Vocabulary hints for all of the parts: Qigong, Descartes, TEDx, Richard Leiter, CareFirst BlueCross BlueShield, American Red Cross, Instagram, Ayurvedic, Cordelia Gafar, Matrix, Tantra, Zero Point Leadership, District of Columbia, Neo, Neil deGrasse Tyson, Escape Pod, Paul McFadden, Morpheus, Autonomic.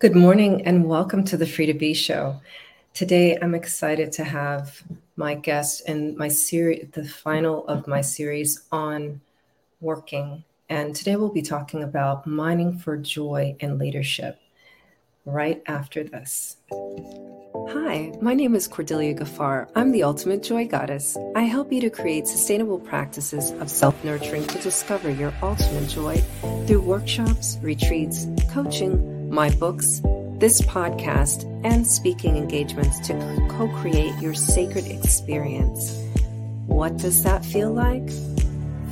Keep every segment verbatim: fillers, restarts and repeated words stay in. Good morning and welcome to the Free to Be Show. Today, I'm excited to have my guest in my series, the final of my series on working. And today we'll be talking about mining for joy in leadership right after this. Hi, my name is Cordelia Gafar. I'm the ultimate joy goddess. I help you to create sustainable practices of self-nurturing to discover your ultimate joy through workshops, retreats, coaching, my books, this podcast, and speaking engagements to co-create your sacred experience. What does that feel like?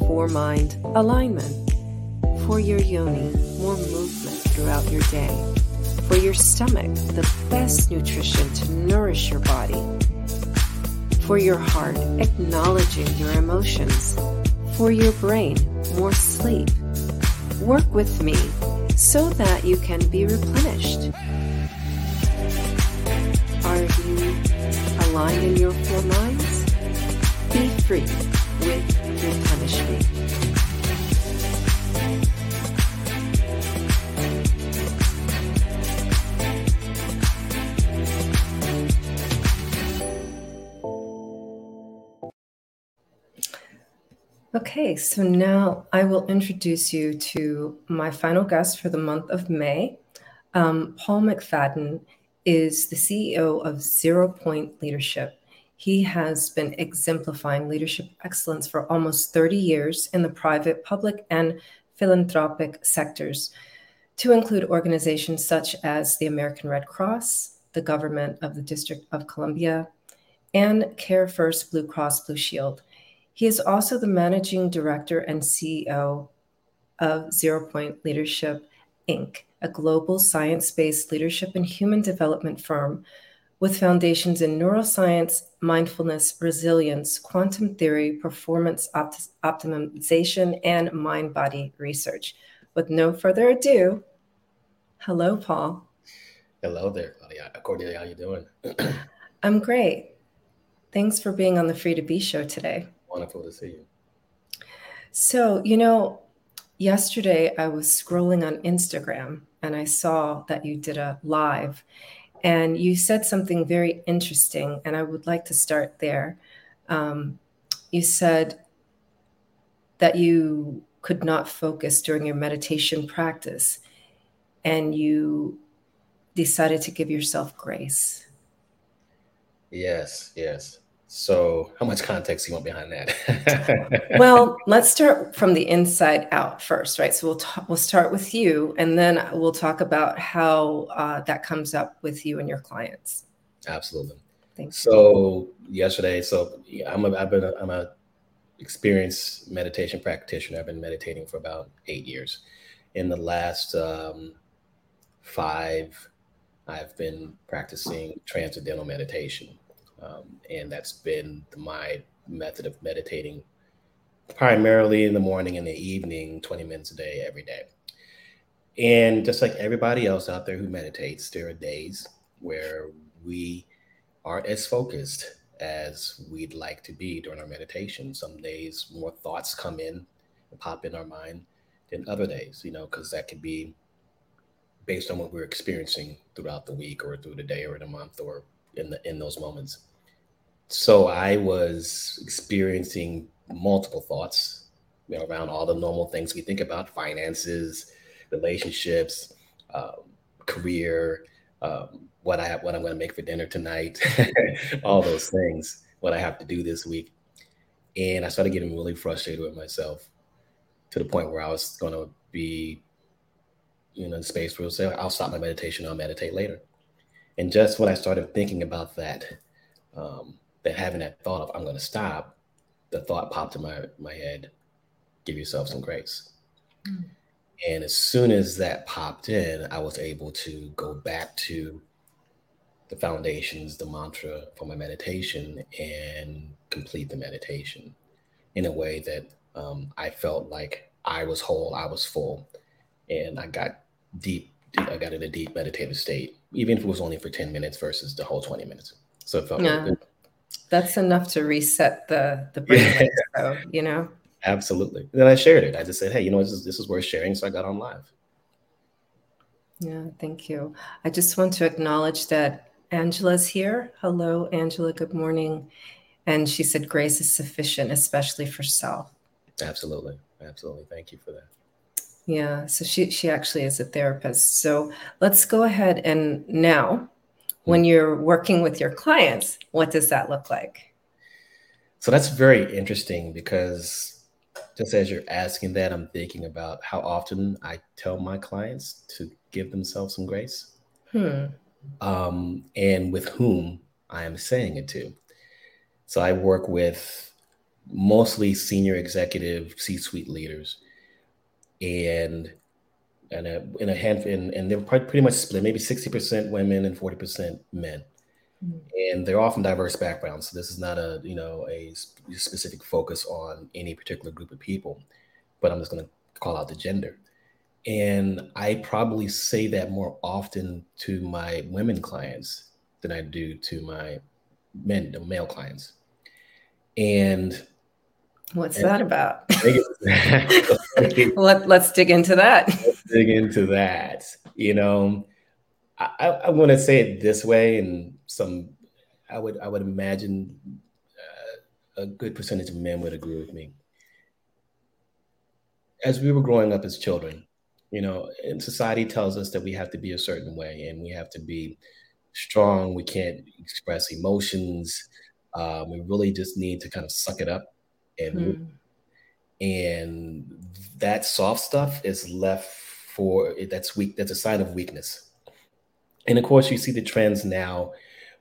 For mind alignment. For your yoni, more movement throughout your day. For your stomach, the best nutrition to nourish your body. For your heart, acknowledging your emotions. For your brain, more sleep. Work with me so that you can be replenished. Are you aligned in your four minds? Be free with replenishment. Okay, so now I will introduce you to my final guest for the month of May. Um, Paul McFadden is the C E O of Zero Point Leadership. He has been exemplifying leadership excellence for almost thirty years in the private, public, and philanthropic sectors, to include organizations such as the American Red Cross, the government of the District of Columbia, and CareFirst BlueCross BlueShield. He is also the managing director and C E O of Zero Point Leadership, Incorporated, a global science-based leadership and human development firm with foundations in neuroscience, mindfulness, resilience, quantum theory, performance opt- optimization, and mind-body research. With no further ado, hello, Paul. Hello there, Cordelia. Cordelia, how you doing? I'm great. Thanks for being on the Free to Be Show today. Wonderful to see you. So, you know, yesterday I was scrolling on Instagram and I saw that you did a live and you said something very interesting. And I would like to start there. Um, you said that you could not focus during your meditation practice and you decided to give yourself grace. Yes, yes. So how much context do you want behind that? Well, let's start from the inside out first, right? So we'll ta- we'll start with you, and then we'll talk about how uh, that comes up with you and your clients. Absolutely. Thanks. So yesterday, so yeah, I'm a, I've been a, I'm a experienced meditation practitioner. I've been meditating for about eight years. In the last um, five, I've been practicing transcendental meditation. Um, and that's been my method of meditating primarily in the morning and the evening, twenty minutes a day, every day. And just like everybody else out there who meditates, there are days where we aren't as focused as we'd like to be during our meditation. Some days more thoughts come in and pop in our mind than other days, you know, because that could be based on what we're experiencing throughout the week or through the day or the month or in the, in those moments. So I was experiencing multiple thoughts, you know, around all the normal things we think about: finances, relationships, uh, career, um, what I have, what I'm going to make for dinner tonight, all those things, what I have to do this week. And I started getting really frustrated with myself to the point where I was going to be, you know, in space where I'll say, I'll stop my meditation, I'll meditate later. And just when I started thinking about that, um, that having that thought of I'm going to stop, the thought popped in my, my head, give yourself some grace. Mm. And as soon as that popped in, I was able to go back to the foundations, the mantra for my meditation, and complete the meditation in a way that um, I felt like I was whole, I was full, and I got deep. I got in a deep meditative state, even if it was only for ten minutes versus the whole twenty minutes. So it felt yeah, really good. That's enough to reset the, the brain, yeah. So, you know? Absolutely. And then I shared it. I just said, hey, you know, this is, this is worth sharing. So I got on live. Yeah, thank you. I just want to acknowledge that Angela's here. Hello, Angela. Good morning. And she said grace is sufficient, especially for self. Absolutely. Absolutely. Thank you for that. Yeah. So she, she actually is a therapist. So let's go ahead. And now, when you're working with your clients, what does that look like? So that's very interesting, because just as you're asking that, I'm thinking about how often I tell my clients to give themselves some grace, hmm. um, and with whom I am saying it to. So I work with mostly senior executive C-suite leaders, and and a, in a hand, and, and they're pretty much split, maybe sixty percent women and forty percent men. And they're all from diverse backgrounds. So this is not a, you know, a sp- specific focus on any particular group of people, but I'm just going to call out the gender. And I probably say that more often to my women clients than I do to my men, male clients. And what's and that about? Let, let's dig into that. Let's dig into that. You know, I, I want to say it this way, and some, I would I would imagine uh, a good percentage of men would agree with me. As we were growing up as children, you know, and society tells us that we have to be a certain way, and we have to be strong. We can't express emotions. Uh, we really just need to kind of suck it up, and mm. and that soft stuff is left for that's weak. That's a sign of weakness. And of course, you see the trends now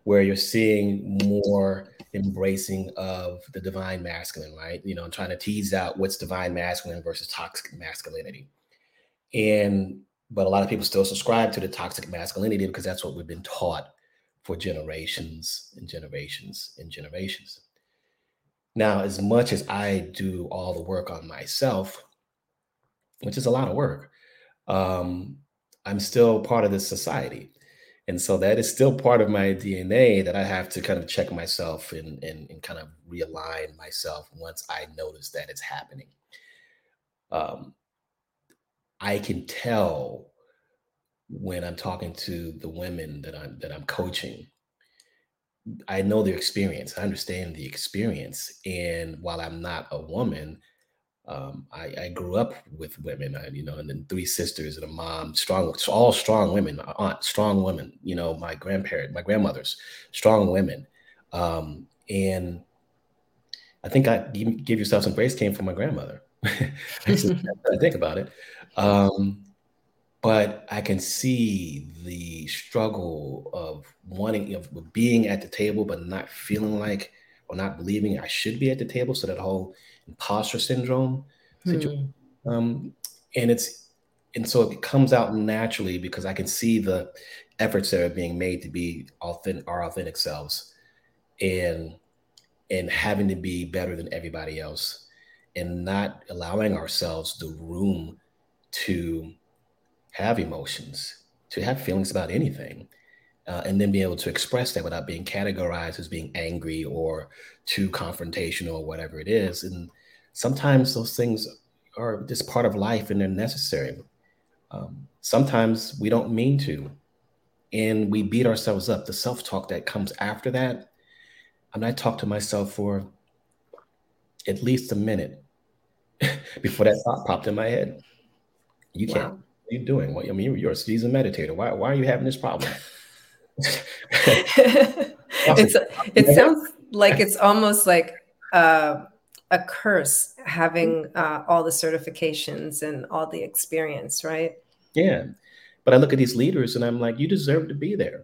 where you're seeing more embracing of the divine masculine, right? You know, trying to tease out what's divine masculine versus toxic masculinity. And, but a lot of people still subscribe to the toxic masculinity because that's what we've been taught for generations and generations and generations. Now, as much as I do all the work on myself, which is a lot of work, um, I'm still part of this society. And so that is still part of my D N A that I have to kind of check myself and, and, and kind of realign myself once I notice that it's happening. Um, I can tell when I'm talking to the women that I'm that I'm coaching. I know their experience. I understand the experience. And while I'm not a woman, um, I, I grew up with women, I, you know, and then three sisters and a mom, strong, all strong women, my aunt, strong women, you know, my grandparents, my grandmothers, strong women. Um, and I think I give, give yourself some grace came from my grandmother. I think about it. Um, but I can see the struggle of wanting, of being at the table, but not feeling like, or not believing I should be at the table. So that whole imposter syndrome situation. Hmm. Um, and it's, and so it comes out naturally because I can see the efforts that are being made to be authentic, our authentic selves, and, and having to be better than everybody else, and not allowing ourselves the room to have emotions, to have feelings about anything. Uh, and then be able to express that without being categorized as being angry or too confrontational or whatever it is. And sometimes those things are just part of life and they're necessary. Um, sometimes we don't mean to, and we beat ourselves up. The self-talk that comes after that. I mean, I talked to myself for at least a minute before that thought popped in my head. You can't, wow. What are you doing? Well, I mean, you're a seasoned meditator. Why, why are you having this problem? it's, it sounds like it's almost like uh, a curse having uh, all the certifications and all the experience, right? Yeah. But I look at these leaders and I'm like, you deserve to be there.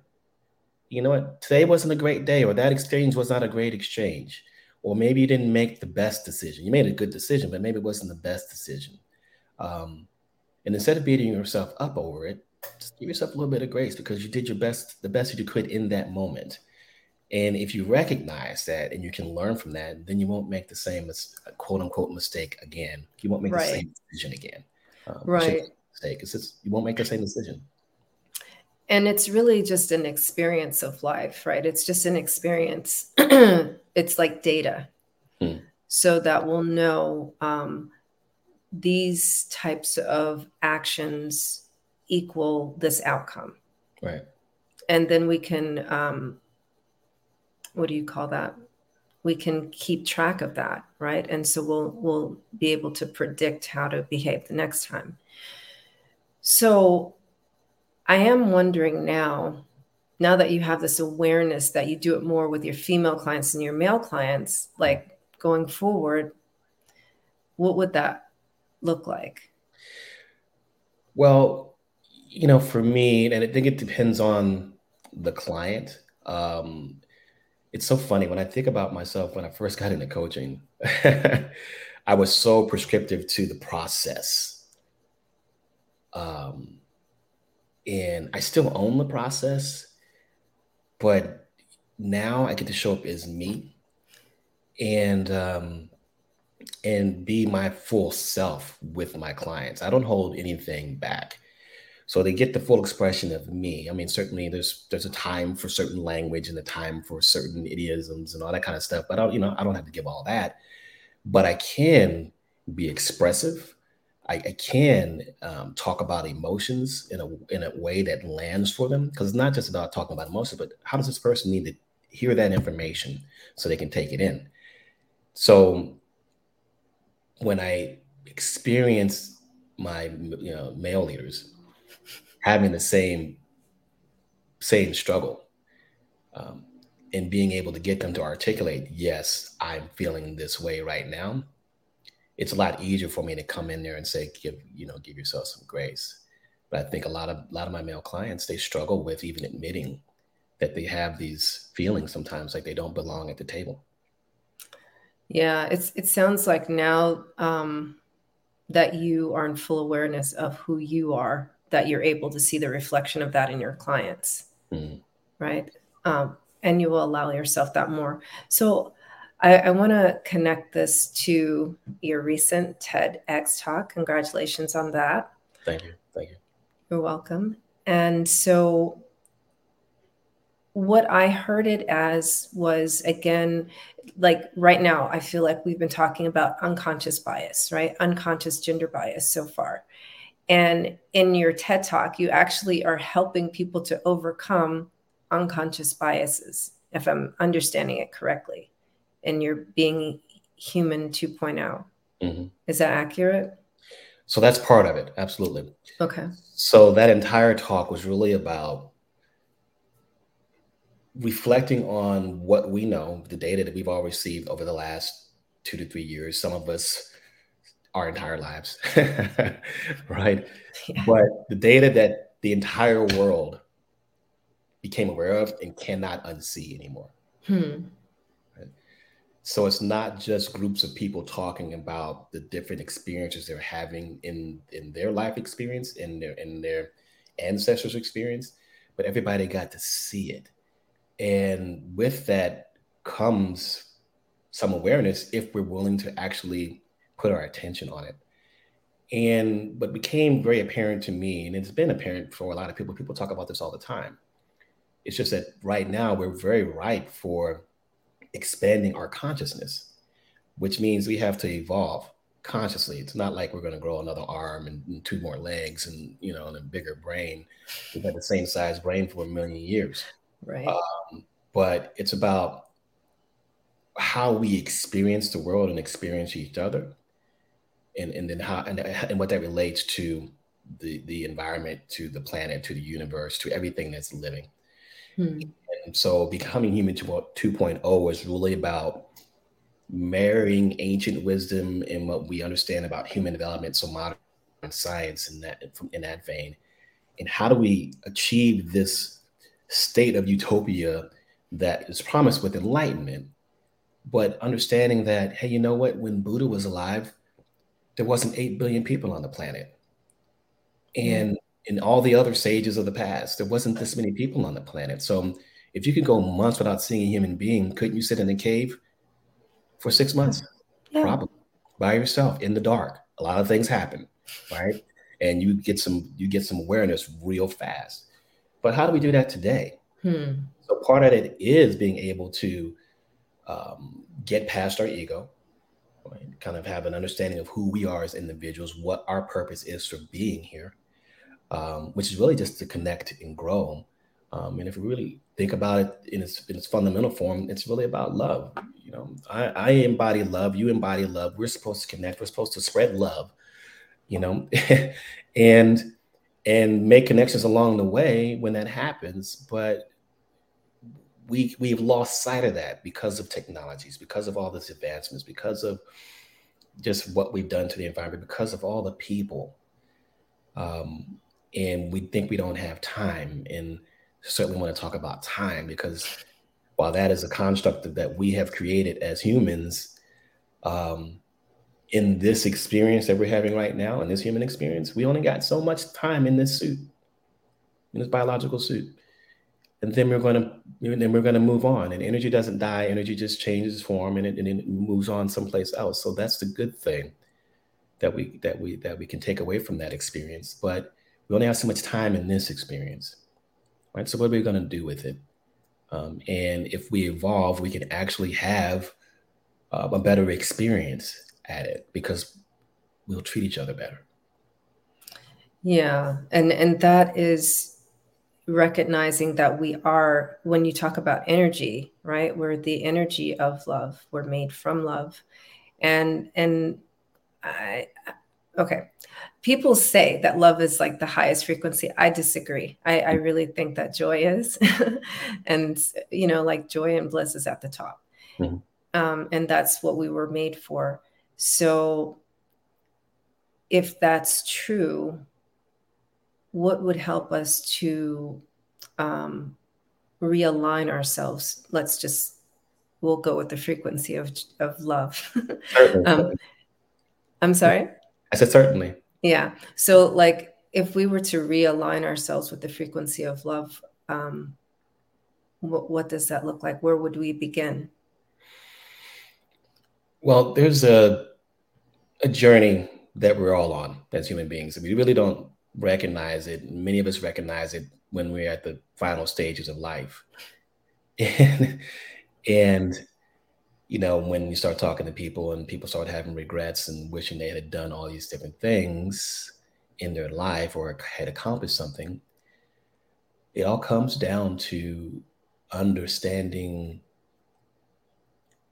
You know what? Today wasn't a great day, or that exchange was not a great exchange. Or maybe you didn't make the best decision. You made a good decision, but maybe it wasn't the best decision. Um, and instead of beating yourself up over it, just give yourself a little bit of grace, because you did your best, the best that you could in that moment. And if you recognize that and you can learn from that, then you won't make the same quote unquote mistake again. You won't make right. the same decision again. Um, right. Mistake. It's just, you won't make the same decision. And it's really just an experience of life, right? It's just an experience. It's like data. Hmm. So that we'll know um, these types of actions equal this outcome. Right. And then we can, um, what do you call that? We can keep track of that, right? And so we'll we'll be able to predict how to behave the next time. So I am wondering now, now that you have this awareness that you do it more with your female clients than your male clients, like going forward, what would that look like? Well, you know, for me, and I think it depends on the client. Um, it's so funny when I think about myself, when I first got into coaching, I was so prescriptive to the process. Um, and I still own the process, but now I get to show up as me and, um, and be my full self with my clients. I don't hold anything back. So they get the full expression of me. I mean, certainly there's there's a time for certain language and a time for certain idioms and all that kind of stuff. But I don't, you know, I don't have to give all that. But I can be expressive. I, I can um, talk about emotions in a in a way that lands for them, because it's not just about talking about emotions, but how does this person need to hear that information so they can take it in? So when I experience my you know male leaders having the same same struggle um, and being able to get them to articulate, yes, I'm feeling this way right now, it's a lot easier for me to come in there and say, give you know, give yourself some grace. But I think a lot of a lot of my male clients, they struggle with even admitting that they have these feelings sometimes, like they don't belong at the table. Yeah, it's it sounds like now um, that you are in full awareness of who you are, that you're able to see the reflection of that in your clients, mm-hmm. right? Um, and you will allow yourself that more. So I, I want to connect this to your recent TEDx talk. Congratulations on that. Thank you. Thank you. You're welcome. And so what I heard it as was, again, like right now, I feel like we've been talking about unconscious bias, right? Unconscious gender bias so far. And in your TED Talk, you actually are helping people to overcome unconscious biases, if I'm understanding it correctly. And you're being human two point oh. Mm-hmm. Is that accurate? So that's part of it. Absolutely. Okay. So that entire talk was really about reflecting on what we know, the data that we've all received over the last two to three years, some of us our entire lives, right? Yeah. But the data that the entire world became aware of and cannot unsee anymore. Hmm. Right? So it's not just groups of people talking about the different experiences they're having in, in their life experience, in their, in their ancestors' experience, but everybody got to see it. And with that comes some awareness if we're willing to actually put our attention on it. And what became very apparent to me, and it's been apparent for a lot of people, people talk about this all the time. It's just that right now we're very ripe for expanding our consciousness, which means we have to evolve consciously. It's not like we're going to grow another arm and, and two more legs and, you know, and a bigger brain. We've had the same size brain for a million years. Right. Um, but it's about how we experience the world and experience each other. And, and then how and, and what that relates to the, the environment, to the planet, to the universe, to everything that's living. Hmm. And so becoming human two point oh is really about marrying ancient wisdom and what we understand about human development, so modern science in that, in that vein. And how do we achieve this state of utopia that is promised with enlightenment, but understanding that, hey, you know what, when Buddha was alive, there wasn't eight billion people on the planet. And in all the other sages of the past, there wasn't this many people on the planet. So if you could go months without seeing a human being, couldn't you sit in a cave for six months? Yeah. Probably by yourself in the dark. A lot of things happen, right? And you get some you get some awareness real fast. But how do we do that today? Hmm. So part of it is being able to um, get past our ego. Kind of have an understanding of who we are as individuals, what our purpose is for being here, um, which is really just to connect and grow. Um, and if we really think about it in its, in its fundamental form, it's really about love. You know, I, I embody love. You embody love. We're supposed to connect. We're supposed to spread love, you know, and and make connections along the way when that happens. But we we've lost sight of that because of technologies, because of all these advancements, because of just what we've done to the environment, because of all the people. Um, and we think we don't have time, and certainly want to talk about time, because while that is a construct that we have created as humans, um, in this experience that we're having right now, in this human experience, we only got so much time in this suit, in this biological suit. And then we're going to, then we're going to move on, and energy doesn't die. Energy just changes form, and it, and it moves on someplace else. So that's the good thing that we, that we, that we can take away from that experience, but we only have so much time in this experience, right? So what are we going to do with it? Um, and if we evolve, we can actually have uh, a better experience at it, because we'll treat each other better. Yeah. And, and that is, recognizing that we are, when you talk about energy, right? We're the energy of love. We're made from love. And, and I, okay. People say that love is like the highest frequency. I disagree. I, I really think that joy is, and, you know, like joy and bliss is at the top. Mm-hmm. Um, and that's what we were made for. So if that's true, what would help us to um, realign ourselves? Let's just, we'll go with the frequency of of love. um, I'm sorry? I said certainly. Yeah. So like, if we were to realign ourselves with the frequency of love, um, what, what does that look like? Where would we begin? Well, there's a a journey that we're all on as human beings. We really don't recognize it. Many of us recognize it when we're at the final stages of life. And, and, you know, when you start talking to people and people start having regrets and wishing they had done all these different things in their life or had accomplished something, it all comes down to understanding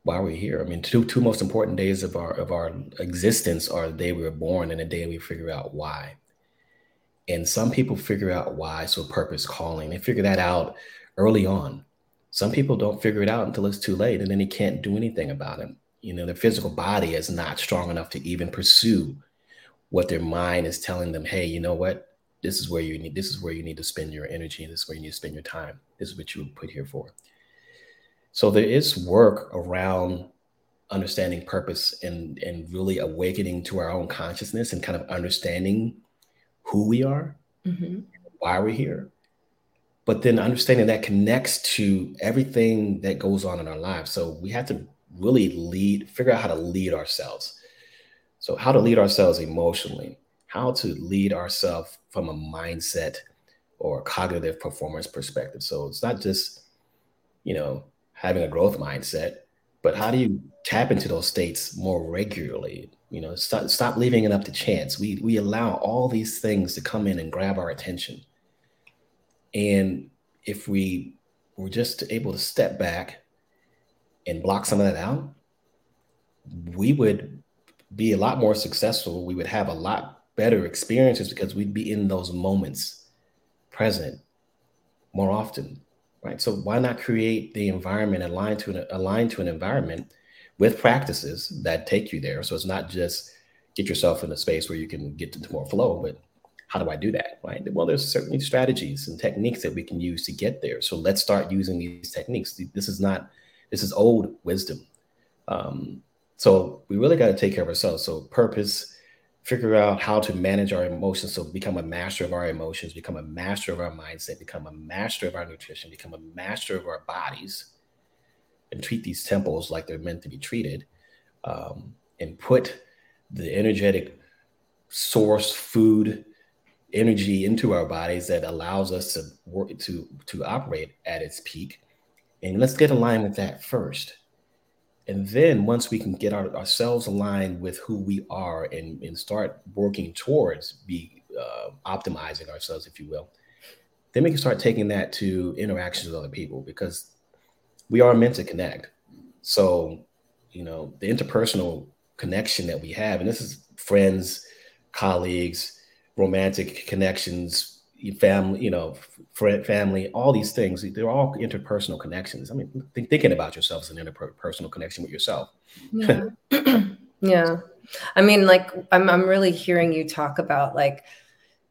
why we're here. I mean, two two most important days of our of our existence are the day we were born and the day we figure out why. And some people figure out why, so purpose, calling, they figure that out early on. Some people don't figure it out until it's too late, and then they can't do anything about it. You know, their physical body is not strong enough to even pursue what their mind is telling them. Hey, you know what? This is where you need, this is where you need to spend your energy. This is where you need to spend your time. This is what you were put here for. So there is work around understanding purpose and, and really awakening to our own consciousness and kind of understanding who we are, mm-hmm. why we're here. But then understanding that connects to everything that goes on in our lives. So we have to really lead, figure out how to lead ourselves. So how to lead ourselves emotionally, how to lead ourselves from a mindset or cognitive performance perspective. So it's not just, you know, having a growth mindset, but how do you tap into those states more regularly? You know, stop, stop leaving it up to chance. We we allow all these things to come in and grab our attention. And if we were just able to step back and block some of that out, we would be a lot more successful. We would have a lot better experiences because we'd be in those moments present more often, right? So why not create the environment aligned to an, aligned to an environment with practices that take you there? So it's not just get yourself in a space where you can get into more flow, but how do I do that, right? Well, there's certainly strategies and techniques that we can use to get there. So let's start using these techniques. This is not, this is old wisdom. Um, so we really got to take care of ourselves. So purpose, figure out how to manage our emotions. So become a master of our emotions, become a master of our mindset, become a master of our nutrition, become a master of our bodies, and treat these temples like they're meant to be treated, um, and put the energetic source, food, energy into our bodies that allows us to work, to, to operate at its peak. And let's get aligned with that first. And then once we can get our, ourselves aligned with who we are and, and start working towards be uh, optimizing ourselves, if you will. Then we can start taking that to interactions with other people, because we are meant to connect. So, you know, the interpersonal connection that we have, and this is friends, colleagues, romantic connections, family, you know, friend, family, all these things, they're all interpersonal connections. I mean, th- thinking about yourself is an interpersonal connection with yourself. Yeah. Yeah. I mean, like, I'm I'm really hearing you talk about, like,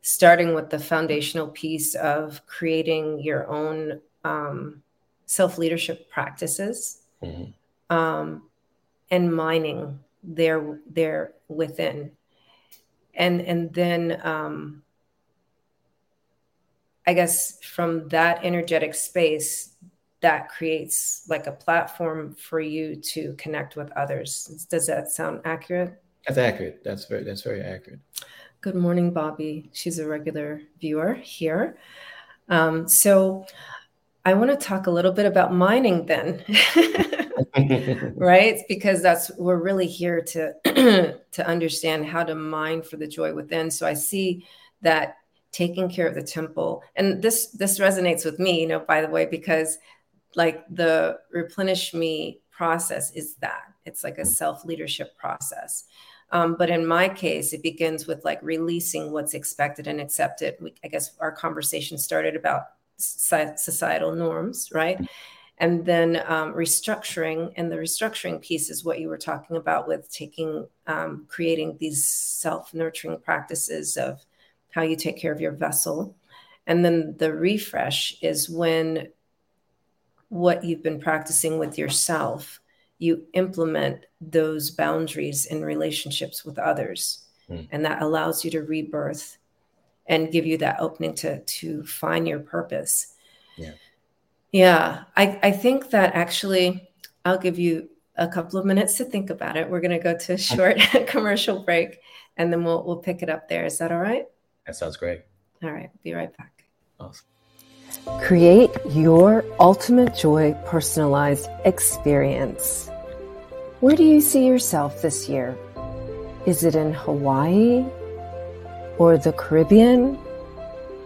starting with the foundational piece of creating your own um, self-leadership practices, mm-hmm. um, and mining their, their within. And, and then um, I guess from that energetic space, that creates like a platform for you to connect with others. Does that sound accurate? That's accurate. That's very, that's very accurate. Good morning, Bobby. She's a regular viewer here. Um, so I want to talk a little bit about mining then, right? Because that's, we're really here to, to understand how to mine for the joy within. So I see that taking care of the temple, and this, this resonates with me, you know, by the way, because like the replenish me process is that it's like a self-leadership process. Um, but in my case, it begins with like releasing what's expected and accepted. We, I guess our conversation started about societal norms, right? And then um, restructuring, and the restructuring piece is what you were talking about with taking, um, creating these self-nurturing practices of how you take care of your vessel. And then the refresh is when what you've been practicing with yourself, you implement those boundaries in relationships with others. Mm. And that allows you to rebirth and give you that opening to, to find your purpose. Yeah. Yeah. I, I think that actually I'll give you a couple of minutes to think about it. We're going to go to a short commercial break, and then we'll, we'll pick it up there. Is that all right? That sounds great. All right. Be right back. Awesome. Create your ultimate joy personalized experience. Where do you see yourself this year? Is it in Hawaii or the Caribbean?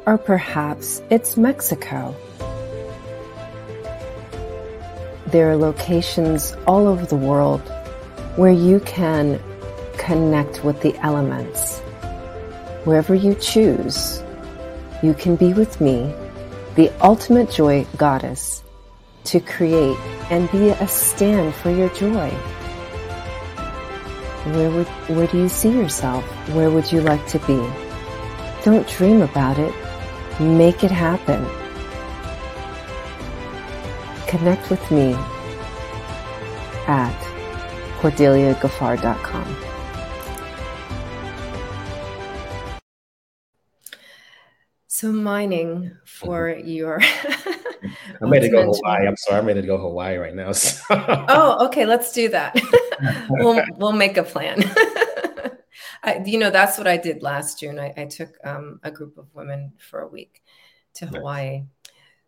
Or perhaps it's Mexico? There are locations all over the world where you can connect with the elements. Wherever you choose, you can be with me, the ultimate joy goddess, to create and be a stand for your joy. Where would, where do you see yourself? Where would you like to be? Don't dream about it. Make it happen. Connect with me at Cordelia Gafar dot com. So mining for your I'm ready to go Hawaii. I'm sorry, I'm ready to go Hawaii right now. So. Oh, okay. Let's do that. we'll we'll make a plan. I, you know, that's what I did last June. I, I took um, a group of women for a week to Hawaii. Nice.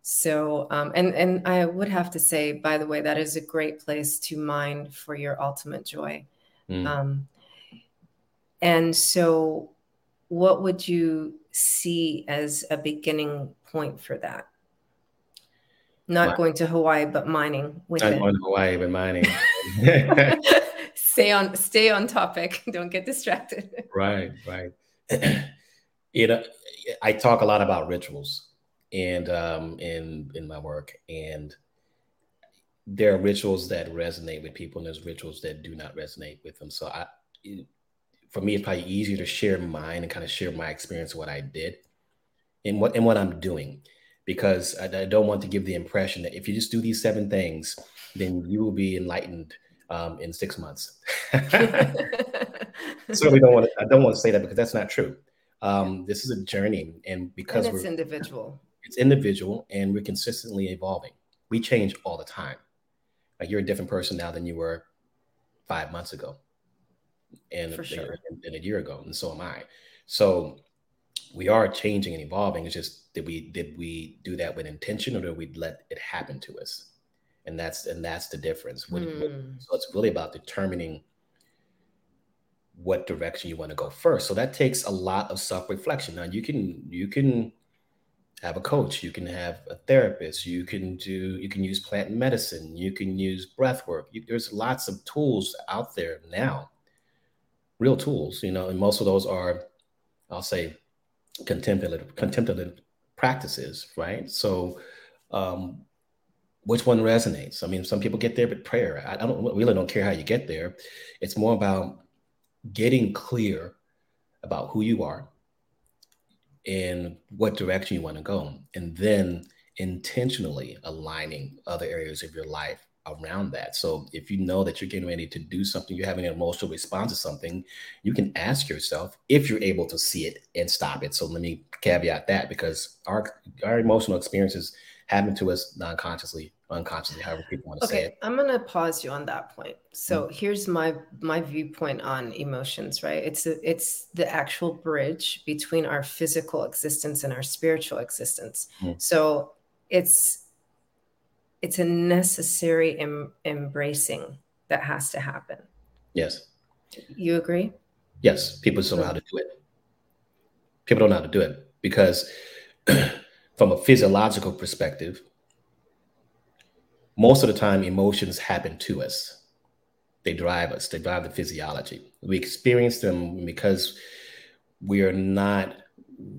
So, um, and and I would have to say, by the way, that is a great place to mine for your ultimate joy. Mm. Um, and so, what would you see as a beginning point for that? Not wow. going to Hawaii, but mining. Not going to Hawaii, but mining. Stay on, stay on topic. Don't get distracted. Right, right. You know, I talk a lot about rituals, and um, in in my work, and there are rituals that resonate with people, and there's rituals that do not resonate with them. So I. It, For me, it's probably easier to share mine and kind of share my experience of what I did and what and what I'm doing, because I, I don't want to give the impression that if you just do these seven things, then you will be enlightened um, in six months. Certainly don't want to, I don't want to say that, because that's not true. Um, this is a journey, and because and it's we're, individual, it's individual, and we're consistently evolving. We change all the time. Like, you're a different person now than you were five months ago. And, For sure. and, and a year ago, and so am I. So we are changing and evolving. It's just, did we did we do that with intention, or did we let it happen to us? And that's and that's the difference. Mm. So it's really about determining what direction you want to go first. So that takes a lot of self-reflection. Now you can you can have a coach, you can have a therapist, you can do you can use plant medicine, you can use breath work. You, there's lots of tools out there now, real tools, you know, and most of those are, I'll say, contemplative contemplative practices, right? So um, which one resonates? I mean, some people get there with prayer. I, I don't really don't care how you get there. It's more about getting clear about who you are and what direction you want to go, and then intentionally aligning other areas of your life around that. So if you know that you're getting ready to do something, you're having an emotional response to something, you can ask yourself, if you're able to see it and stop it. So let me caveat that, because our our emotional experiences happen to us non-consciously, unconsciously, however people want to okay, say it. I'm going to pause you on that point. So mm-hmm. here's my my viewpoint on emotions, right? It's a, it's the actual bridge between our physical existence and our spiritual existence. Mm-hmm. So it's it's a necessary em- embracing that has to happen. Yes. You agree? Yes. People don't know how to do it. People don't know how to do it because from a physiological perspective, most of the time, emotions happen to us. They drive us. They drive the physiology. We experience them because we are not,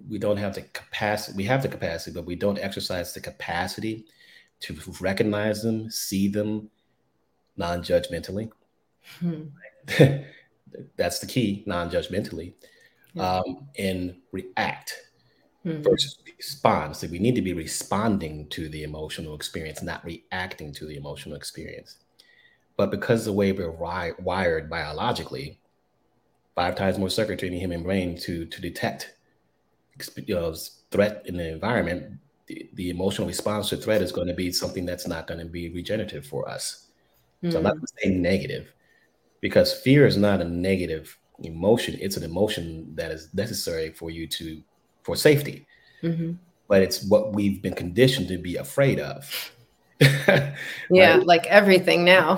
we don't have the capacity. We have the capacity, but we don't exercise the capacity to recognize them, see them non-judgmentally. Hmm. That's the key, non-judgmentally, yeah. um, and react. Mm-hmm. Versus response. So we need to be responding to the emotional experience, not reacting to the emotional experience. But because the way we're wi- wired biologically, five times more circuitry in the human brain to to detect, you know, threat in the environment, the, the emotional response to threat is going to be something that's not going to be regenerative for us. Mm-hmm. So I'm not going to say negative, because fear is not a negative emotion. It's an emotion that is necessary for you to for safety, mm-hmm. but it's what we've been conditioned to be afraid of. yeah, right? Like everything now.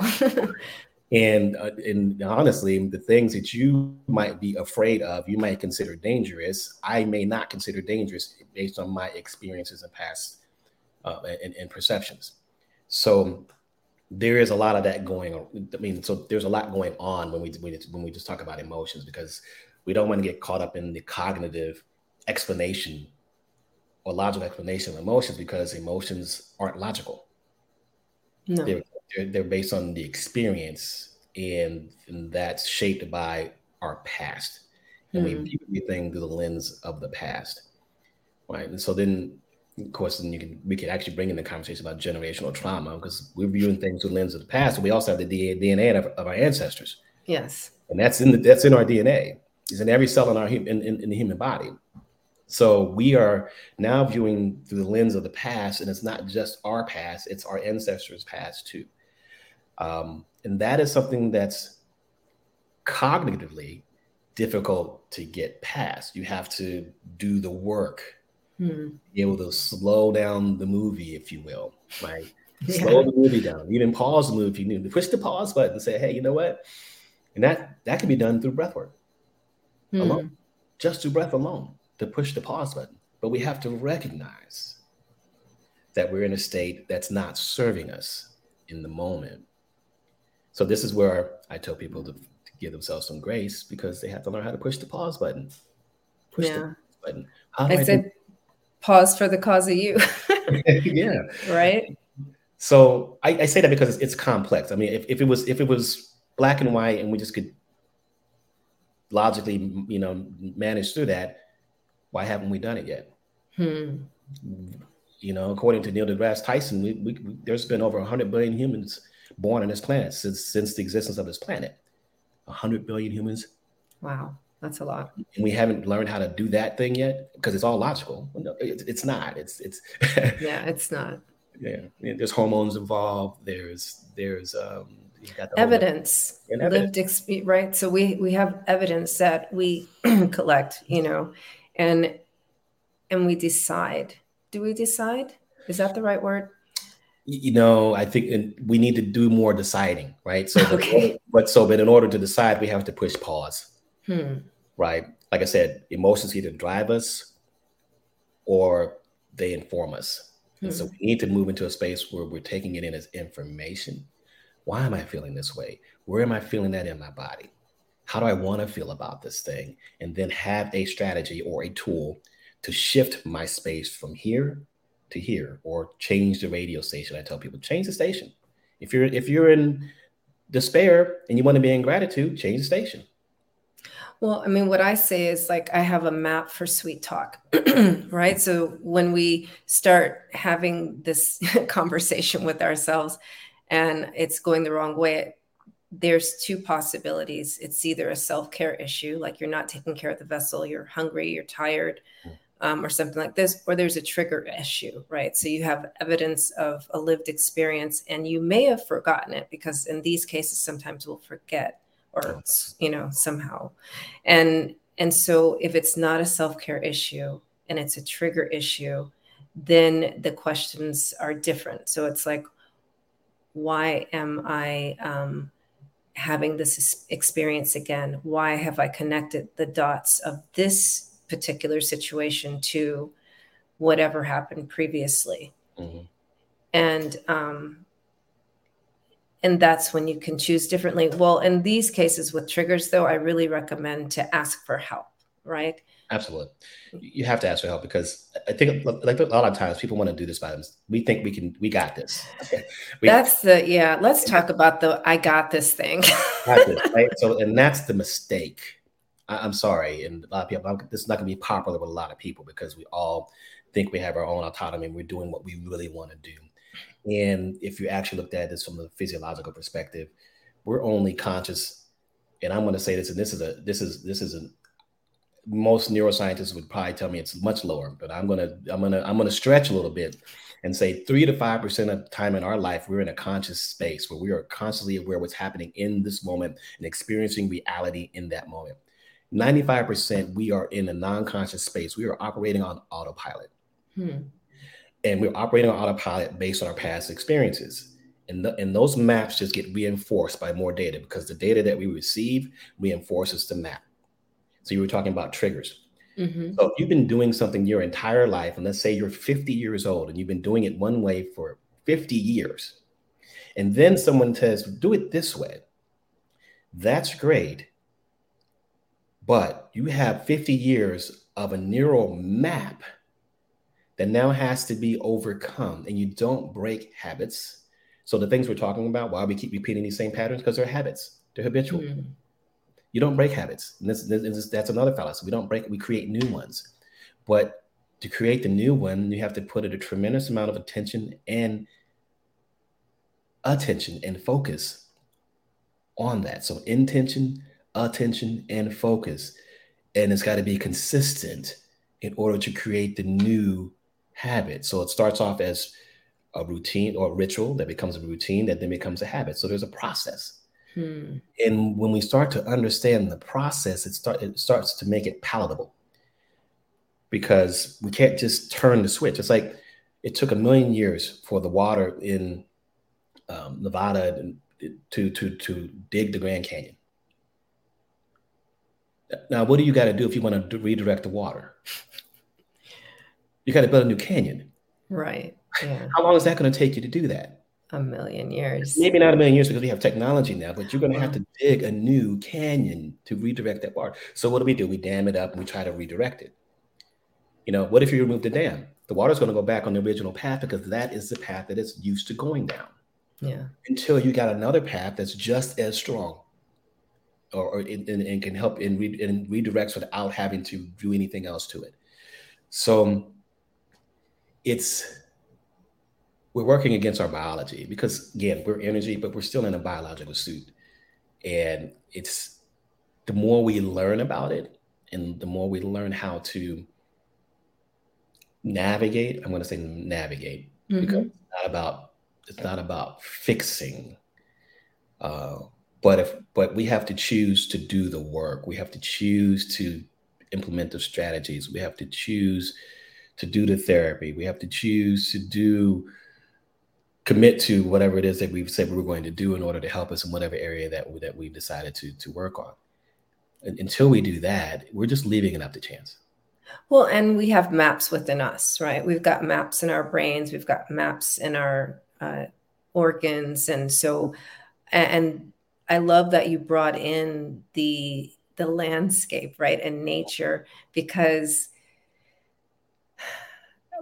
and uh, and honestly, the things that you might be afraid of, you might consider dangerous. I may not consider dangerous based on my experiences and past uh, and, and perceptions. So there is a lot of that going on. I mean, so there's a lot going on when we when we just talk about emotions, because we don't want to get caught up in the cognitive explanation or logical explanation of emotions, because emotions aren't logical. No. They're, they're, they're based on the experience, and, and that's shaped by our past. And mm-hmm. we view everything through the lens of the past, right? And so then, of course, then you can we can actually bring in the conversation about generational trauma, because we're viewing things through the lens of the past, and we also have the D N A of, of our ancestors. Yes. And that's in the, that's in our D N A. It's in every cell in our in, in, in the human body. So we are now viewing through the lens of the past, and it's not just our past, it's our ancestors' past too. Um, and that is something that's cognitively difficult to get past. You have to do the work, mm-hmm. be able to slow down the movie, if you will, right? Yeah. Slow the movie down. You didn't pause the movie. You push the pause button and say, hey, you know what? And that, that can be done through breath work mm-hmm. alone, just through breath alone. To push the pause button, but we have to recognize that we're in a state that's not serving us in the moment. So this is where I tell people to, to give themselves some grace, because they have to learn how to push the pause button. Push yeah. the pause button. How do I, I said, do- pause for the cause of you. yeah. Right. So I, I say that because it's, it's complex. I mean, if, if it was if it was black and white, and we just could logically, you know, manage through that, why haven't we done it yet? Hmm. You know, according to Neil deGrasse Tyson, we, we, we, there's been over one hundred billion humans born on this planet since since the existence of this planet. one hundred billion humans. Wow, that's a lot. And we haven't learned how to do that thing yet, because it's all logical. No, it, it's not. It's it's. yeah, it's not. Yeah, there's hormones involved. There's there's um, you've got the evidence, and evidence. lived experience, right? So we we have evidence that we collect. You know. And and we decide. Do we decide? Is that the right word? You know, I think we need to do more deciding, right? So, okay. but so, but in order to decide, we have to push pause. Hmm. Right? Like I said, emotions either drive us or they inform us. Hmm. And so we need to move into a space where we're taking it in as information. Why am I feeling this way? Where am I feeling that in my body? How do I want to feel about this thing? And then have a strategy or a tool to shift my space from here to here, or change the radio station. I tell people, change the station. If you're if you're in despair and you want to be in gratitude, change the station. Well, I mean, what I say is, like, I have a map for sweet talk, right? So when we start having this conversation with ourselves and it's going the wrong way, there's two possibilities. It's either a self-care issue, like you're not taking care of the vessel, you're hungry, you're tired, um, or something like this, or there's a trigger issue, right? So you have evidence of a lived experience and you may have forgotten it, because in these cases, sometimes we'll forget. Or, you know, somehow. And and so if it's not a self-care issue and it's a trigger issue, then the questions are different. So it's like, why am I um, having this experience again? Why have I connected the dots of this particular situation to whatever happened previously? Mm-hmm. And um And that's when you can choose differently. Well, in these cases with triggers, though, I really recommend to ask for help, right? Absolutely. You have to ask for help, because I think, like, a lot of times people want to do this by themselves. We think we can, we got this. We, that's the, yeah, let's talk about the, I got this thing. Got this, right? So, and that's the mistake. I, I'm sorry. And a lot of people, I'm, this is not going to be popular with a lot of people, because we all think we have our own autonomy and we're doing what we really want to do. And if you actually looked at this from a physiological perspective, we're only conscious, and I'm going to say this, and this is a, this is, this is a, most neuroscientists would probably tell me it's much lower, but I'm going to, I'm going to, I'm going to stretch a little bit and say three to five percent of the time in our life, we're in a conscious space where we are constantly aware of what's happening in this moment and experiencing reality in that moment. ninety-five percent we are in a non-conscious space. We are operating on autopilot. Hmm. And we're operating on autopilot based on our past experiences. And, the, and those maps just get reinforced by more data, because the data that we receive reinforces the map. So you were talking about triggers. Mm-hmm. So if you've been doing something your entire life, and let's say you're fifty years old and you've been doing it one way for fifty years, and then someone says, do it this way. That's great. But you have fifty years of a neural map that now has to be overcome, and you don't break habits. So the things we're talking about, why we keep repeating these same patterns, because they're habits, they're habitual. Mm-hmm. You don't break habits. And this, this, this, that's another fallacy. We don't break, we create new ones. But to create the new one, you have to put in a tremendous amount of attention and attention and focus on that. So intention, attention, and focus. And it's gotta be consistent in order to create the new habit. So it starts off as a routine or a ritual that becomes a routine that then becomes a habit. So there's a process. Hmm. And when we start to understand the process, it, start, it starts to make it palatable, because we can't just turn the switch. It's like it took a million years for the water in um, Nevada to, to, to dig the Grand Canyon. Now, what do you got to do if you want to do, redirect the water? You got to build a new canyon. Right. Yeah. How long is that going to take you to do that? A million years. Maybe not a million years, because we have technology now, but you're going to wow. have to dig a new canyon to redirect that water. So what do we do? We dam it up and we try to redirect it. You know, what if you remove the dam? The water's going to go back on the original path, because that is the path that it's used to going down. Yeah. Until you got another path that's just as strong. Or, or in, in, and can help in, re, in redirects without having to do anything else to it. So it's, we're working against our biology, because again, we're energy, but we're still in a biological suit. And it's, the more we learn about it and the more we learn how to navigate, I'm going to say navigate, mm-hmm. because it's not about, it's not about fixing, uh, But if but we have to choose to do the work. We have to choose to implement the strategies. We have to choose to do the therapy. We have to choose to do, commit to whatever it is that we've said we were going to do in order to help us in whatever area that, that we've decided to, to work on. until we do that, we're just leaving it up to chance. Well, and we have maps within us, right? We've got maps in our brains. We've got maps in our uh, organs. And so, and I love that you brought in the the landscape, right? And nature, because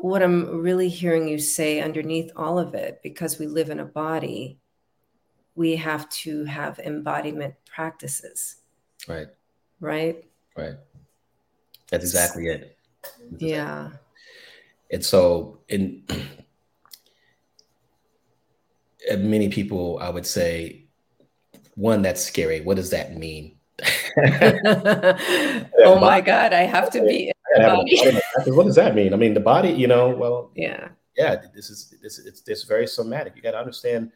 what I'm really hearing you say underneath all of it, because we live in a body, we have to have embodiment practices. Right. Right. Right. That's exactly it. That's yeah. Exactly. And so, in many people, I would say, one, that's scary. What does that mean? Oh my God, I have to be in the body. What does that mean? I mean, the body, you know, well, yeah. Yeah, this is, this it's this very somatic. You got to understand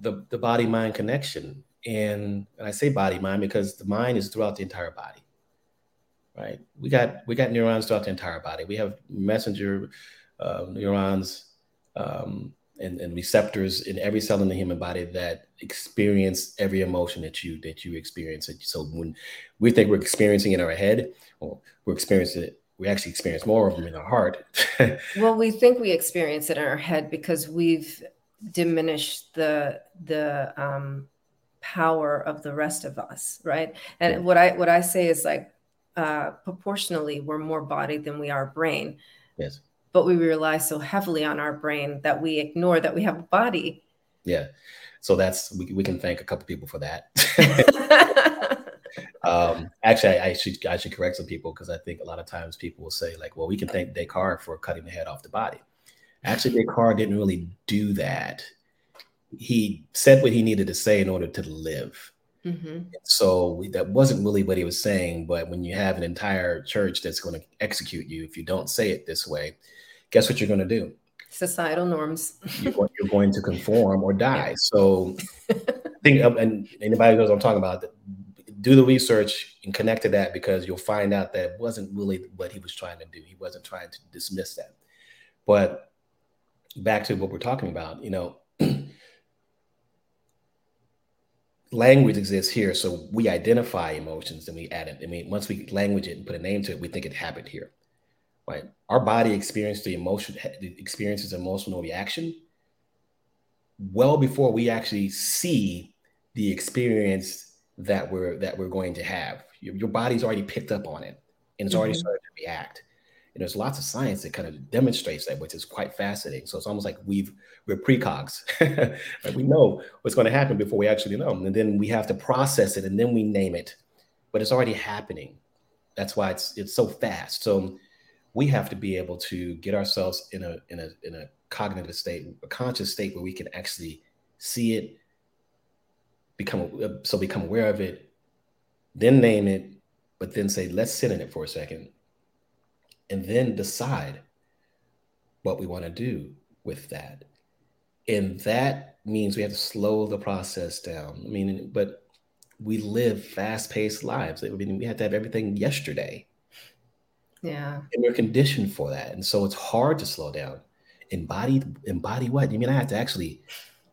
the, the body-mind connection. And, and I say body-mind because the mind is throughout the entire body. Right. We got we got neurons throughout the entire body. We have messenger uh, neurons um, and, and receptors in every cell in the human body that experience every emotion that you that you experience. So when we think we're experiencing it in our head, well, we're experiencing it. We actually experience more of them in our heart. Well, we think we experience it in our head because we've diminished the the um, power of the rest of us. Right. And yeah. what I what I say is like. Uh, proportionally, we're more body than we are brain. Yes. But we rely so heavily on our brain that we ignore that we have a body. Yeah. So that's, we, we can thank a couple people for that. um, actually, I, I should I should correct some people because I think a lot of times people will say like, well, we can thank Descartes for cutting the head off the body. Actually, Descartes didn't really do that. He said what he needed to say in order to live. Mm-hmm. So we, that wasn't really what he was saying. But when you have an entire church that's going to execute you, if you don't say it this way, guess what you're going to do? Societal norms. you're, going, you're going to conform or die. Yeah. So think of, and anybody knows what I'm talking about, do the research and connect to that because you'll find out that it wasn't really what he was trying to do. He wasn't trying to dismiss that. But back to what we're talking about, you know, language exists here, so we identify emotions and we add it. I mean, once we language it and put a name to it, we think it happened here, right? Our body experienced the emotion, experiences emotional reaction well before we actually see the experience that we're that we're going to have. Your, your body's already picked up on it and it's mm-hmm. already started to react. And there's lots of science that kind of demonstrates that, which is quite fascinating. So it's almost like we've, we're precogs. Like we know what's going to happen before we actually know. And then we have to process it and then we name it. But it's already happening. That's why it's it's so fast. So we have to be able to get ourselves in a in a in a cognitive state, a conscious state where we can actually see it, become so become aware of it, then name it, but then say, let's sit in it for a second. And then decide what we want to do with that. And that means we have to slow the process down. I mean, but we live fast-paced lives. I mean, we have to have everything yesterday. Yeah. And we're conditioned for that. And so it's hard to slow down. Embody, embody what? You mean I have to actually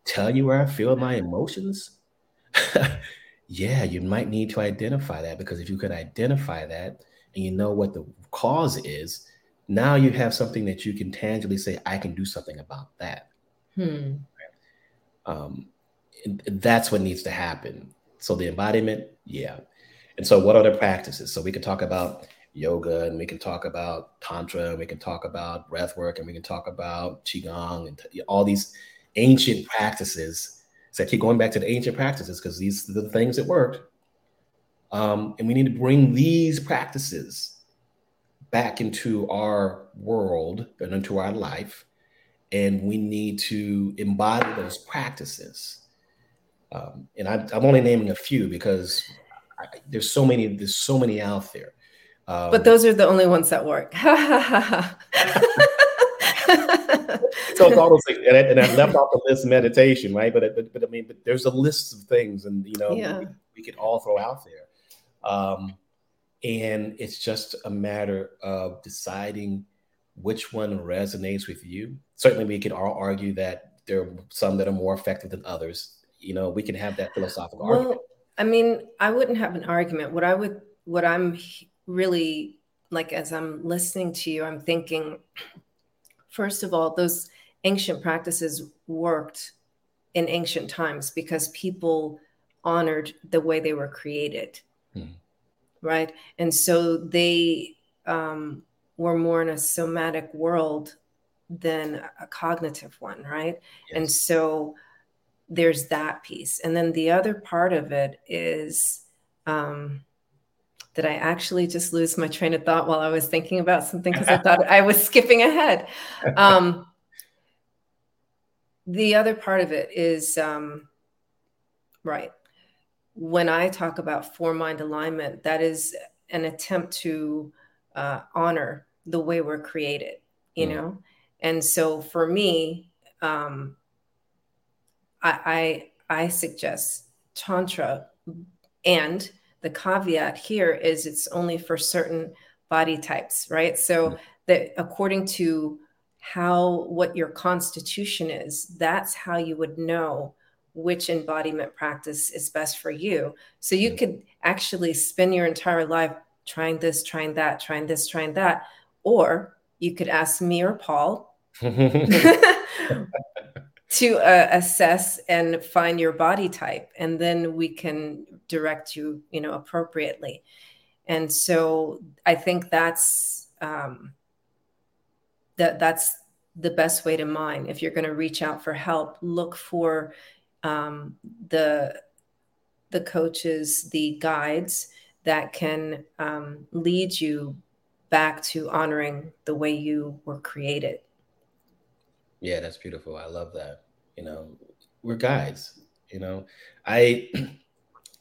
tell you where I feel my emotions? Yeah, you might need to identify that because if you could identify that, and you know what the cause is, now you have something that you can tangibly say, I can do something about that. Hmm. Um, and that's what needs to happen. So the embodiment, yeah. And so what are the practices? So we can talk about yoga and we can talk about Tantra and we can talk about breath work and we can talk about Qigong and t- all these ancient practices. So I keep going back to the ancient practices because these are the things that worked. Um, and we need to bring these practices back into our world and into our life. And we need to embody those practices. Um, and I, I'm only naming a few because I, there's so many, there's so many out there. Um, but those are the only ones that work. So it's all those things, and I, and I left off the list meditation, right? But, but, but I mean, but there's a list of things and, you know, yeah. we, we could all throw out there. Um, and it's just a matter of deciding which one resonates with you. Certainly we can all argue that there are some that are more effective than others. You know, we can have that philosophical well, argument. I mean, I wouldn't have an argument. What I would, what I'm really like, as I'm listening to you, I'm thinking, first of all, those ancient practices worked in ancient times because people honored the way they were created. Mm-hmm. Right. And so they um, were more in a somatic world than a cognitive one. Right. Yes. And so there's that piece. And then the other part of it is um, did I actually just lose my train of thought while I was thinking about something? Because I thought I was skipping ahead. Um, the other part of it is um, right. When I talk about four-mind alignment, that is an attempt to uh, honor the way we're created, you mm. know? And so for me, um, I, I I suggest Tantra, and the caveat here is it's only for certain body types, right? So mm. that according to how, what your constitution is, that's how you would know which embodiment practice is best for you. So you could actually spend your entire life trying this, trying that, trying this, trying that. Or you could ask me or Paul to uh, assess and find your body type. And then we can direct you, you know, appropriately. And so I think that's, um, that that's the best way to mine. If you're going to reach out for help, look for Um, the the coaches, the guides that can um, lead you back to honoring the way you were created. Yeah, that's beautiful. I love that. You know, we're guides. You know, I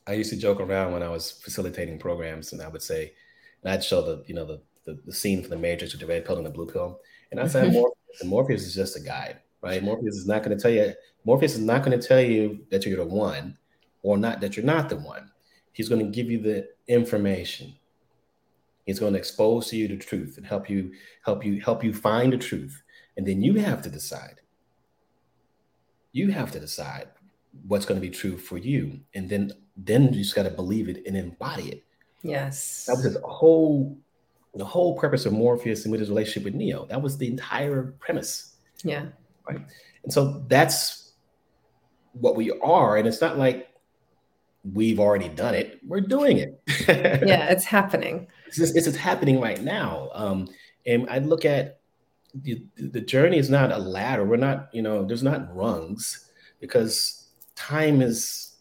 I used to joke around when I was facilitating programs, and I would say, and I'd show the you know the the, the scene from the Matrix with the red pill and the blue pill, and I said, Morpheus, Morpheus is just a guide. Right, Morpheus is not going to tell you. Morpheus is not going to tell you that you're the one, or not that you're not the one. He's going to give you the information. He's going to expose to you the truth and help you, help you, help you find the truth. And then you have to decide. You have to decide what's going to be true for you, and then then you just got to believe it and embody it. Yes, that was the whole the whole purpose of Morpheus and with his relationship with Neo. That was the entire premise. Yeah. Right. And so that's what we are. And it's not like we've already done it. We're doing it. Yeah, it's happening. It's just, it's just happening right now. Um, and I look at the, the journey is not a ladder. We're not, you know, there's not rungs, because time is.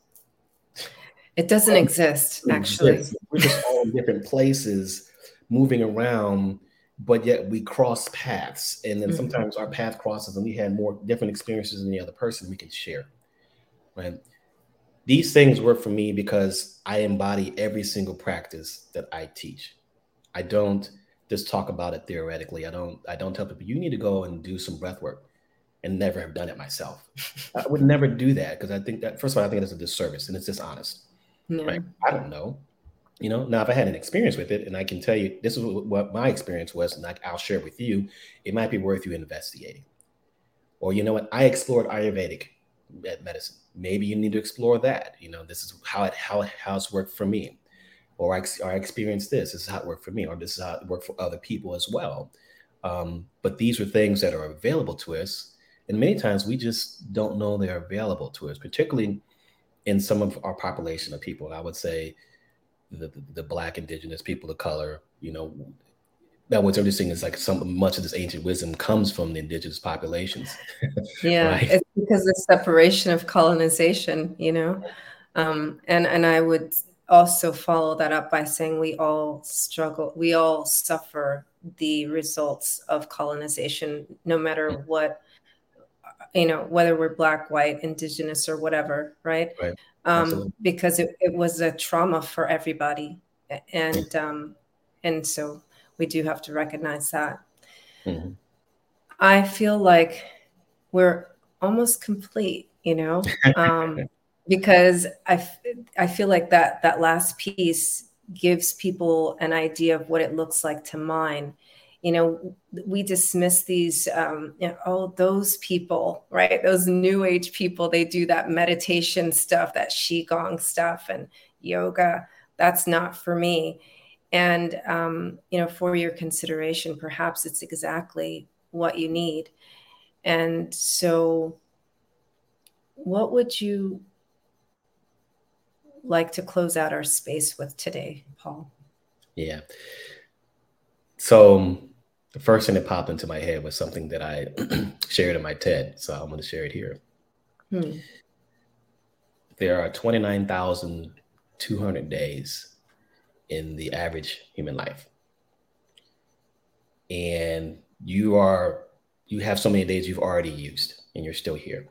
It doesn't um, exist, actually. Exists. We're just all in different places moving around, but yet we cross paths, and then mm-hmm. sometimes our path crosses and we had more different experiences than the other person we can share, right? These things work for me because I embody every single practice that I teach. I don't just talk about it theoretically. I don't, I don't tell people, you need to go and do some breath work, and never have done it myself. I would never do that, because I think that, first of all, I think that's a disservice, and it's dishonest, yeah. right? I don't know. You know, now if I had an experience with it, and I can tell you this is what my experience was, and I, I'll share it with you, it might be worth you investigating. Or, you know what, I explored Ayurvedic medicine. Maybe you need to explore that. You know, this is how it how, how it's worked for me. Or I, or I experienced this. This is how it worked for me. Or this is how it worked for other people as well. Um, but these are things that are available to us. And many times we just don't know they're available to us, particularly in some of our population of people. And I would say, The, the, the Black, Indigenous, people of color, you know, that what's interesting is like some much of this ancient wisdom comes from the Indigenous populations. Yeah, right? It's because the separation of colonization, you know, um, and and I would also follow that up by saying we all struggle, we all suffer the results of colonization, no matter mm-hmm. what, you know, whether we're Black, white, Indigenous, or whatever, right? Right. Um, because it, it was a trauma for everybody. And um, and so we do have to recognize that. Mm-hmm. I feel like we're almost complete, you know, um, because I, I feel like that, that last piece gives people an idea of what it looks like to mine. you know, we dismiss these, um, you know, oh, those people, right? Those new age people, they do that meditation stuff, that Qigong stuff and yoga. That's not for me. And, um, you know, for your consideration, perhaps it's exactly what you need. And so what would you like to close out our space with today, Paul? Yeah. So the first thing that popped into my head was something that I shared in my TED. So I'm going to share it here. Hmm. There are twenty-nine thousand two hundred days in the average human life. And you are, you have so many days you've already used and you're still here.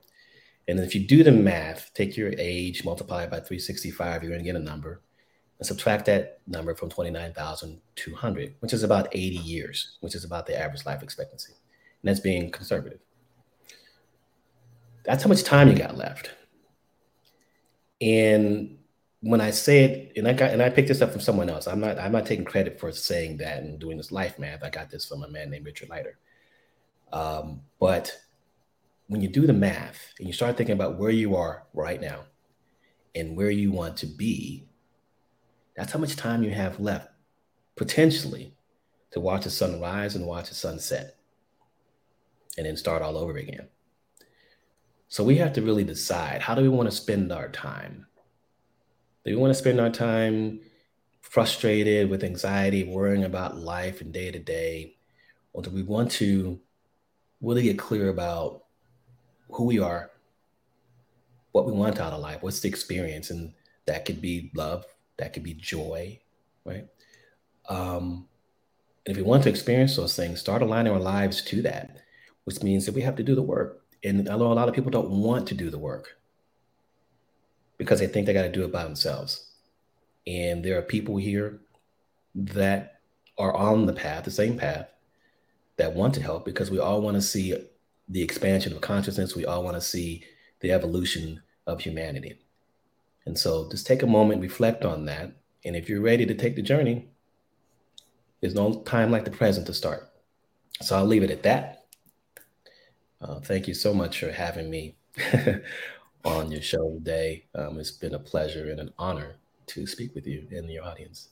And if you do the math, take your age, multiply it by three sixty-five, you're going to get a number, and subtract that number from twenty-nine thousand two hundred, which is about eighty years, which is about the average life expectancy. And that's being conservative. That's how much time you got left. And when I say it, and I got, and I picked this up from someone else, I'm not, I'm not taking credit for saying that and doing this life math. I got this from a man named Richard Leiter. Um, but when you do the math and you start thinking about where you are right now and where you want to be, that's how much time you have left, potentially, to watch the sun rise and watch the sun set and then start all over again. So we have to really decide, how do we want to spend our time? Do we want to spend our time frustrated with anxiety, worrying about life and day to day? Or do we want to really get clear about who we are, what we want out of life, what's the experience? And that could be love, that could be joy, right? Um, and if we want to experience those things, start aligning our lives to that, which means that we have to do the work. And I know a lot of people don't want to do the work, because they think they got to do it by themselves. And there are people here that are on the path, the same path, that want to help, because we all want to see the expansion of consciousness. We all want to see the evolution of humanity. And so just take a moment, reflect on that. And if you're ready to take the journey, there's no time like the present to start. So I'll leave it at that. Uh, thank you so much for having me on your show today. Um, it's been a pleasure and an honor to speak with you and your audience.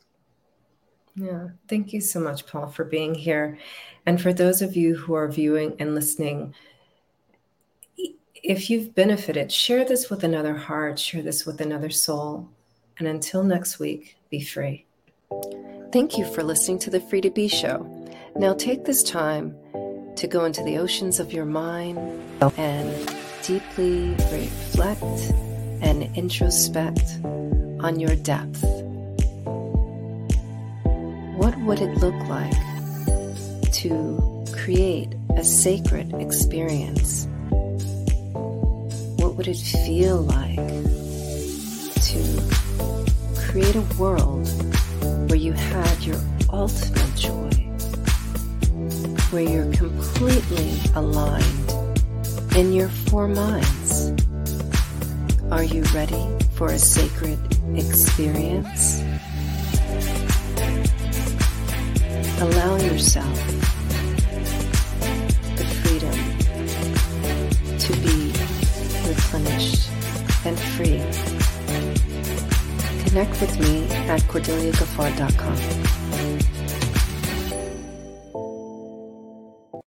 Yeah, thank you so much, Paul, for being here. And for those of you who are viewing and listening, if you've benefited, share this with another heart, share this with another soul. And until next week, be free. Thank you for listening to the Free to Be Show. Now take this time to go into the oceans of your mind and deeply reflect and introspect on your depth. What would it look like to create a sacred experience? What would it feel like to create a world where you had your ultimate joy, where you're completely aligned in your four minds? Are you ready for a sacred experience? Allow yourself the freedom to be replenished and free. Connect with me at cordelia gafar dot com.